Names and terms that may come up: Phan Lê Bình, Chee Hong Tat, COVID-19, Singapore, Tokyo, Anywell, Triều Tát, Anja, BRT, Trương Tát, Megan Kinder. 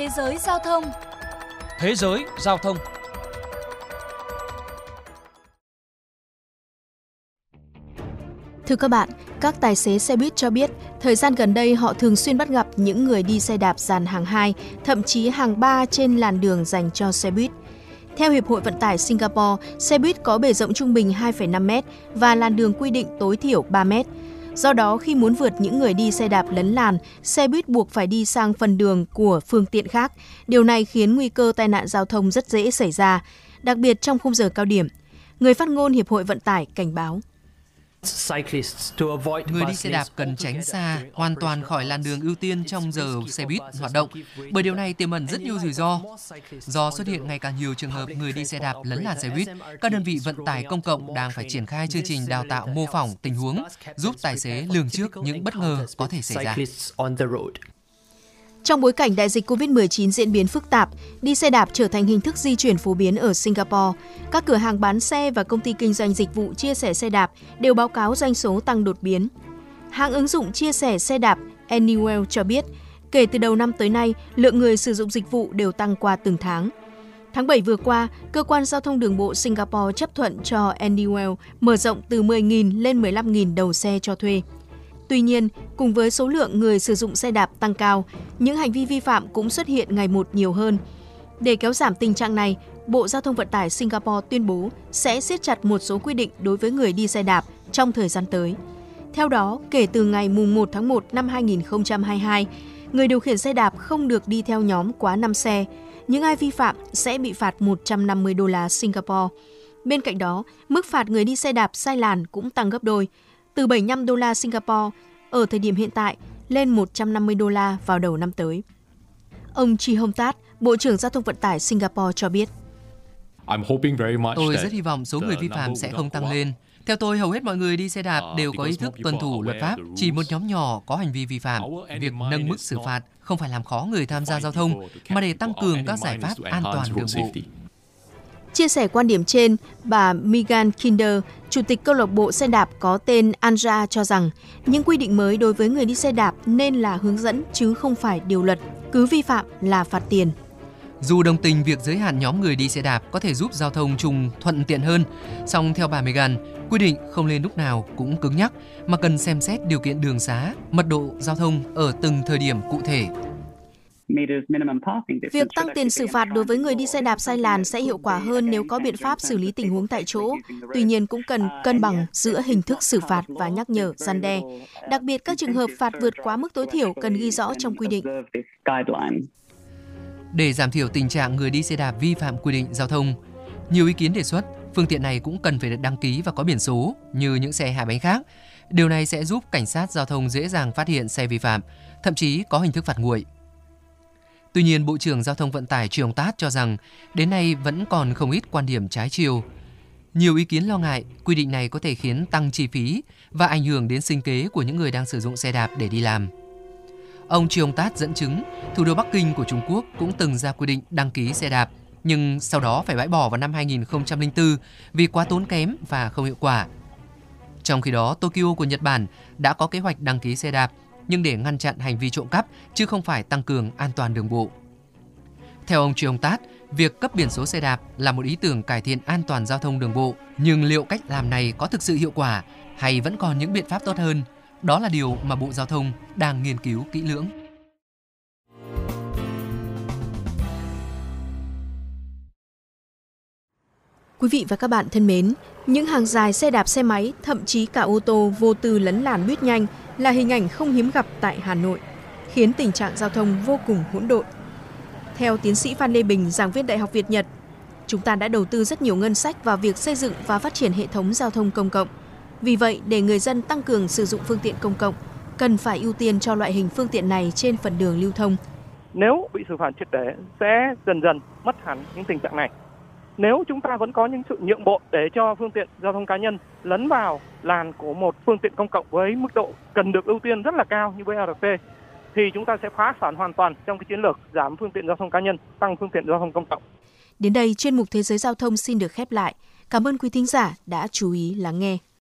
Thế giới giao thông. Thế giới giao thông. Thưa các bạn, các tài xế xe buýt cho biết, thời gian gần đây họ thường xuyên bắt gặp những người đi xe đạp dàn hàng 2, thậm chí hàng 3 trên làn đường dành cho xe buýt. Theo Hiệp hội Vận tải Singapore, xe buýt có bề rộng trung bình 2,5 m và làn đường quy định tối thiểu 3 m. Do đó, khi muốn vượt những người đi xe đạp lấn làn, xe buýt buộc phải đi sang phần đường của phương tiện khác. Điều này khiến nguy cơ tai nạn giao thông rất dễ xảy ra, đặc biệt trong khung giờ cao điểm. Người phát ngôn Hiệp hội Vận tải cảnh báo. Người đi xe đạp cần tránh xa hoàn toàn khỏi làn đường ưu tiên trong giờ xe buýt hoạt động, bởi điều này tiềm ẩn rất nhiều rủi ro. Do xuất hiện ngày càng nhiều trường hợp người đi xe đạp lấn làn xe buýt, các đơn vị vận tải công cộng đang phải triển khai chương trình đào tạo mô phỏng tình huống, giúp tài xế lường trước những bất ngờ có thể xảy ra. Trong bối cảnh đại dịch COVID-19 diễn biến phức tạp, đi xe đạp trở thành hình thức di chuyển phổ biến ở Singapore. Các cửa hàng bán xe và công ty kinh doanh dịch vụ chia sẻ xe đạp đều báo cáo doanh số tăng đột biến. Hãng ứng dụng chia sẻ xe đạp Anywell cho biết, kể từ đầu năm tới nay, lượng người sử dụng dịch vụ đều tăng qua từng tháng. Tháng 7 vừa qua, Cơ quan Giao thông Đường bộ Singapore chấp thuận cho Anywell mở rộng từ 10.000 lên 15.000 đầu xe cho thuê. Tuy nhiên, cùng với số lượng người sử dụng xe đạp tăng cao, những hành vi vi phạm cũng xuất hiện ngày một nhiều hơn. Để kéo giảm tình trạng này, Bộ Giao thông Vận tải Singapore tuyên bố sẽ siết chặt một số quy định đối với người đi xe đạp trong thời gian tới. Theo đó, kể từ ngày 1 tháng 1 năm 2022, người điều khiển xe đạp không được đi theo nhóm quá 5 xe. Những ai vi phạm sẽ bị phạt $150 Singapore. Bên cạnh đó, mức phạt người đi xe đạp sai làn cũng tăng gấp đôi, từ $75 Singapore ở thời điểm hiện tại lên $150 vào đầu năm tới. Ông Chee Hong Tat, Bộ trưởng Giao thông Vận tải Singapore cho biết. Tôi rất hy vọng số người vi phạm sẽ không tăng lên. Theo tôi, hầu hết mọi người đi xe đạp đều có ý thức tuân thủ luật pháp, chỉ một nhóm nhỏ có hành vi vi phạm. Việc nâng mức xử phạt không phải làm khó người tham gia giao thông, mà để tăng cường các giải pháp an toàn đường bộ. Chia sẻ quan điểm trên, bà Megan Kinder, Chủ tịch câu lạc bộ xe đạp có tên Anja cho rằng những quy định mới đối với người đi xe đạp nên là hướng dẫn chứ không phải điều luật, cứ vi phạm là phạt tiền. Dù đồng tình việc giới hạn nhóm người đi xe đạp có thể giúp giao thông chung thuận tiện hơn, song theo bà Megan, quy định không nên lúc nào cũng cứng nhắc mà cần xem xét điều kiện đường xá, mật độ giao thông ở từng thời điểm cụ thể. Việc tăng tiền xử phạt đối với người đi xe đạp sai làn sẽ hiệu quả hơn nếu có biện pháp xử lý tình huống tại chỗ. Tuy nhiên cũng cần cân bằng giữa hình thức xử phạt và nhắc nhở, răn đe. Đặc biệt các trường hợp phạt vượt quá mức tối thiểu cần ghi rõ trong quy định. Để giảm thiểu tình trạng người đi xe đạp vi phạm quy định giao thông, nhiều ý kiến đề xuất phương tiện này cũng cần phải được đăng ký và có biển số như những xe hai bánh khác. Điều này sẽ giúp cảnh sát giao thông dễ dàng phát hiện xe vi phạm, thậm chí có hình thức phạt nguội. Tuy nhiên, Bộ trưởng Giao thông Vận tải Triều Tát cho rằng đến nay vẫn còn không ít quan điểm trái chiều. Nhiều ý kiến lo ngại quy định này có thể khiến tăng chi phí và ảnh hưởng đến sinh kế của những người đang sử dụng xe đạp để đi làm. Ông Triều Tát dẫn chứng, thủ đô Bắc Kinh của Trung Quốc cũng từng ra quy định đăng ký xe đạp, nhưng sau đó phải bãi bỏ vào năm 2004 vì quá tốn kém và không hiệu quả. Trong khi đó, Tokyo của Nhật Bản đã có kế hoạch đăng ký xe đạp, nhưng để ngăn chặn hành vi trộm cắp, chứ không phải tăng cường an toàn đường bộ. Theo ông Trương Tát, việc cấp biển số xe đạp là một ý tưởng cải thiện an toàn giao thông đường bộ, nhưng liệu cách làm này có thực sự hiệu quả hay vẫn còn những biện pháp tốt hơn? Đó là điều mà Bộ Giao thông đang nghiên cứu kỹ lưỡng. Quý vị và các bạn thân mến, những hàng dài xe đạp xe máy, thậm chí cả ô tô vô tư lấn làn buýt nhanh là hình ảnh không hiếm gặp tại Hà Nội, khiến tình trạng giao thông vô cùng hỗn độn. Theo tiến sĩ Phan Lê Bình, giảng viên Đại học Việt Nhật, chúng ta đã đầu tư rất nhiều ngân sách vào việc xây dựng và phát triển hệ thống giao thông công cộng. Vì vậy, để người dân tăng cường sử dụng phương tiện công cộng, cần phải ưu tiên cho loại hình phương tiện này trên phần đường lưu thông. Nếu bị xử phạt triệt để sẽ dần dần mất hẳn những tình trạng này. Nếu chúng ta vẫn có những sự nhượng bộ để cho phương tiện giao thông cá nhân lấn vào làn của một phương tiện công cộng với mức độ cần được ưu tiên rất là cao như BRT, thì chúng ta sẽ phá sản hoàn toàn trong cái chiến lược giảm phương tiện giao thông cá nhân, tăng phương tiện giao thông công cộng. Đến đây, chuyên mục Thế giới Giao thông xin được khép lại. Cảm ơn quý thính giả đã chú ý lắng nghe.